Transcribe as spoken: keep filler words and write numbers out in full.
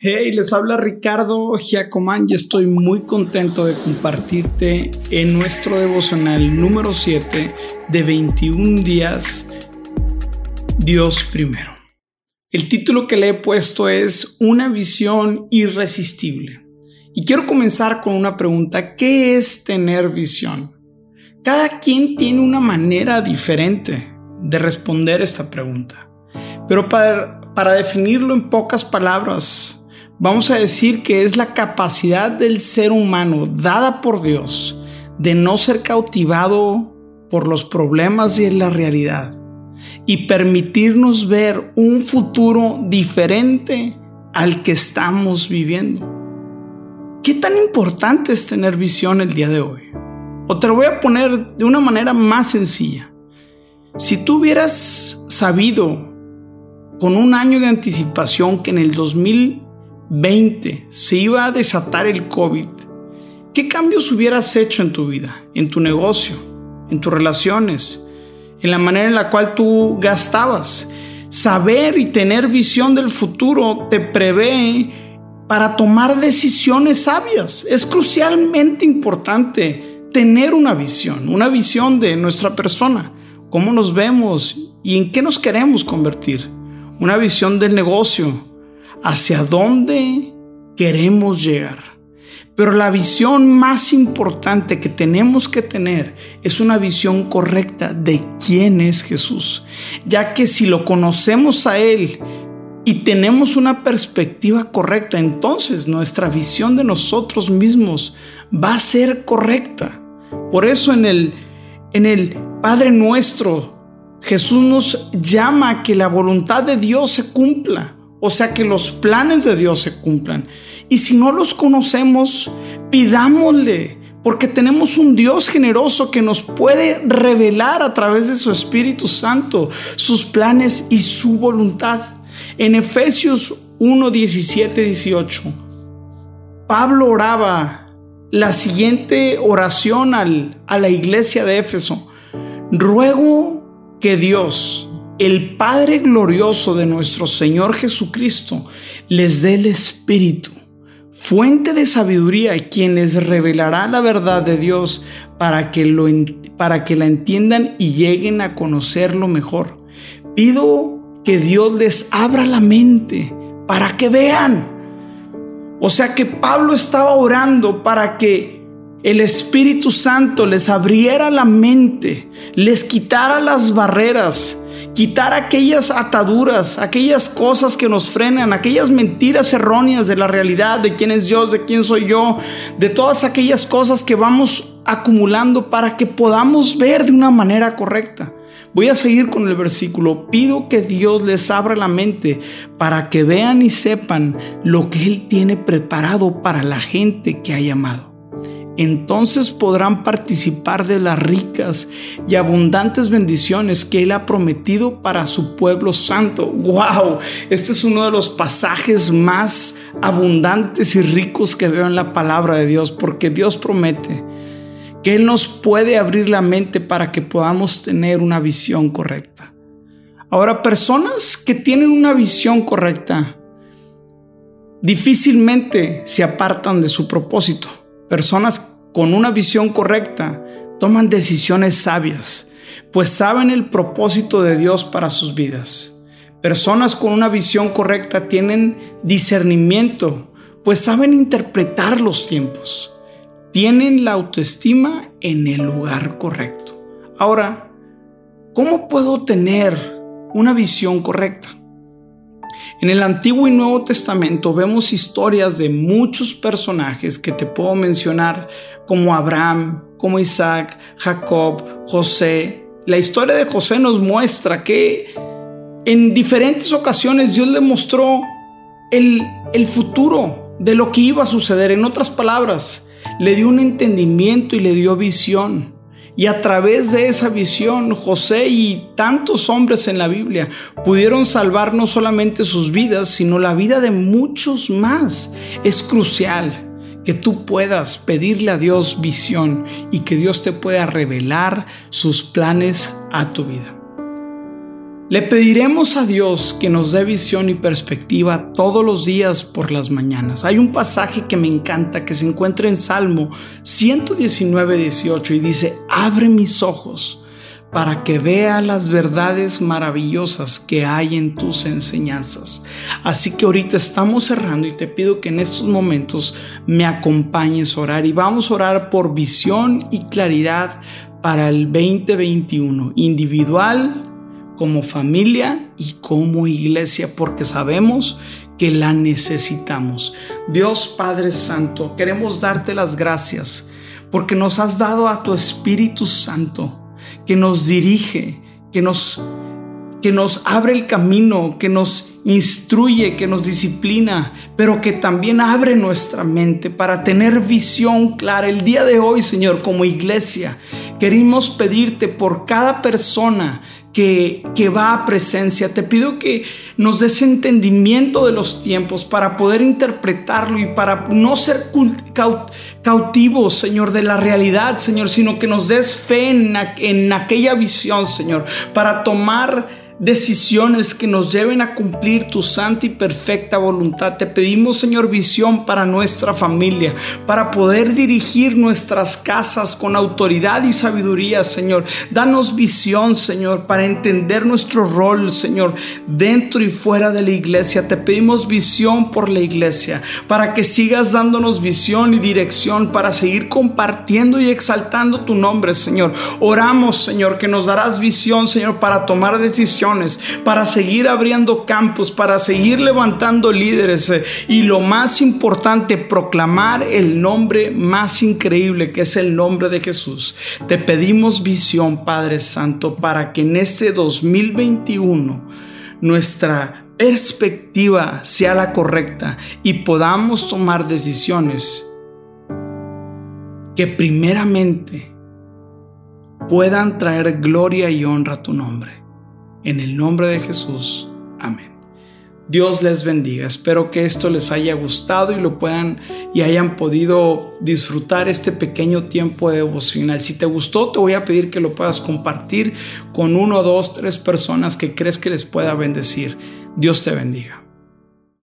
Hey, les habla Ricardo Giacomán y estoy muy contento de compartirte en nuestro devocional número siete de veintiún días, Dios primero. El título que le he puesto es Una visión irresistible. Y quiero comenzar con una pregunta. ¿Qué es tener visión? Cada quien tiene una manera diferente de responder esta pregunta. Pero para, para definirlo en pocas palabras, vamos a decir que es la capacidad del ser humano dada por Dios de no ser cautivado por los problemas y la realidad y permitirnos ver un futuro diferente al que estamos viviendo. ¿Qué tan importante es tener visión el día de hoy? O te lo voy a poner de una manera más sencilla. Si tú hubieras sabido con un año de anticipación que en el dos mil veinte se iba a desatar el COVID, ¿qué cambios hubieras hecho en tu vida, en tu negocio, en tus relaciones, en la manera en la cual tú gastabas? Saber y tener visión del futuro te prevé para tomar decisiones sabias. Es crucialmente importante tener una visión, una visión de nuestra persona, cómo nos vemos y en qué nos queremos convertir, una visión del negocio, hacia dónde queremos llegar. Pero la visión más importante que tenemos que tener es una visión correcta de quién es Jesús, ya que si lo conocemos a Él y tenemos una perspectiva correcta, entonces nuestra visión de nosotros mismos va a ser correcta. Por eso en el, en el Padre Nuestro, Jesús nos llama a que la voluntad de Dios se cumpla. O sea, que los planes de Dios se cumplan. Y si no los conocemos, pidámosle, porque tenemos un Dios generoso que nos puede revelar a través de su Espíritu Santo sus planes y su voluntad. En Efesios uno, diecisiete, dieciocho, Pablo oraba la siguiente oración al, a la iglesia de Éfeso. Ruego que Dios, el Padre glorioso de nuestro Señor Jesucristo, les dé el Espíritu, fuente de sabiduría, quien les revelará la verdad de Dios para que, lo, para que la entiendan y lleguen a conocerlo mejor. Pido que Dios les abra la mente para que vean. O sea que Pablo estaba orando para que el Espíritu Santo les abriera la mente, les quitara las barreras, quitar aquellas ataduras, aquellas cosas que nos frenan, aquellas mentiras erróneas de la realidad, de quién es Dios, de quién soy yo, de todas aquellas cosas que vamos acumulando para que podamos ver de una manera correcta. Voy a seguir con el versículo. Pido que Dios les abra la mente para que vean y sepan lo que Él tiene preparado para la gente que ha llamado. Entonces podrán participar de las ricas y abundantes bendiciones que Él ha prometido para su pueblo santo. ¡Wow! Este es uno de los pasajes más abundantes y ricos que veo en la palabra de Dios, porque Dios promete que Él nos puede abrir la mente para que podamos tener una visión correcta. Ahora, personas que tienen una visión correcta difícilmente se apartan de su propósito. Personas con una visión correcta toman decisiones sabias, pues saben el propósito de Dios para sus vidas. Personas con una visión correcta tienen discernimiento, pues saben interpretar los tiempos. Tienen la autoestima en el lugar correcto. Ahora, ¿cómo puedo tener una visión correcta? En el Antiguo y Nuevo Testamento vemos historias de muchos personajes que te puedo mencionar, como Abraham, como Isaac, Jacob, José. La historia de José nos muestra que en diferentes ocasiones Dios le mostró el, el futuro de lo que iba a suceder. En otras palabras, le dio un entendimiento y le dio visión. Y a través de esa visión, José y tantos hombres en la Biblia pudieron salvar no solamente sus vidas, sino la vida de muchos más. Es crucial que tú puedas pedirle a Dios visión y que Dios te pueda revelar sus planes a tu vida. Le pediremos a Dios que nos dé visión y perspectiva todos los días por las mañanas. Hay un pasaje que me encanta que se encuentra en Salmo ciento diecinueve, dieciocho y dice: abre mis ojos para que vea las verdades maravillosas que hay en tus enseñanzas. Así que ahorita estamos cerrando y te pido que en estos momentos me acompañes a orar, y vamos a orar por visión y claridad para el veinte veintiuno, individual, como familia y como iglesia, porque sabemos que la necesitamos. Dios Padre Santo, queremos darte las gracias porque nos has dado a tu Espíritu Santo, que nos dirige, que nos, que nos abre el camino, que nos instruye, que nos disciplina, pero que también abre nuestra mente para tener visión clara. El día de hoy, Señor, como iglesia, queremos pedirte por cada persona que, que va a presencia. Te pido que nos des entendimiento de los tiempos para poder interpretarlo y para no ser caut- cautivos, Señor, de la realidad, Señor, sino que nos des fe en, en aquella visión, Señor, para tomar decisiones que nos lleven a cumplir tu santa y perfecta voluntad. Te pedimos, Señor, visión para nuestra familia, para poder dirigir nuestras casas con autoridad y sabiduría, Señor. Danos visión, Señor, para entender nuestro rol, Señor, dentro y fuera de la iglesia. Te pedimos visión por la iglesia, para que sigas dándonos visión y dirección para seguir compartiendo y exaltando tu nombre, Señor. Oramos, Señor, que nos darás visión, Señor, para tomar decisiones, para seguir abriendo campos, para seguir levantando líderes y, lo más importante, proclamar el nombre más increíble, que es el nombre de Jesús. Te pedimos visión, Padre Santo, para que en este dos mil veintiuno nuestra perspectiva sea la correcta y podamos tomar decisiones que primeramente puedan traer gloria y honra a tu nombre. En el nombre de Jesús. Amén. Dios les bendiga. Espero que esto les haya gustado y lo puedan y hayan podido disfrutar este pequeño tiempo de devocional. Si te gustó, te voy a pedir que lo puedas compartir con uno, dos, tres personas que crees que les pueda bendecir. Dios te bendiga.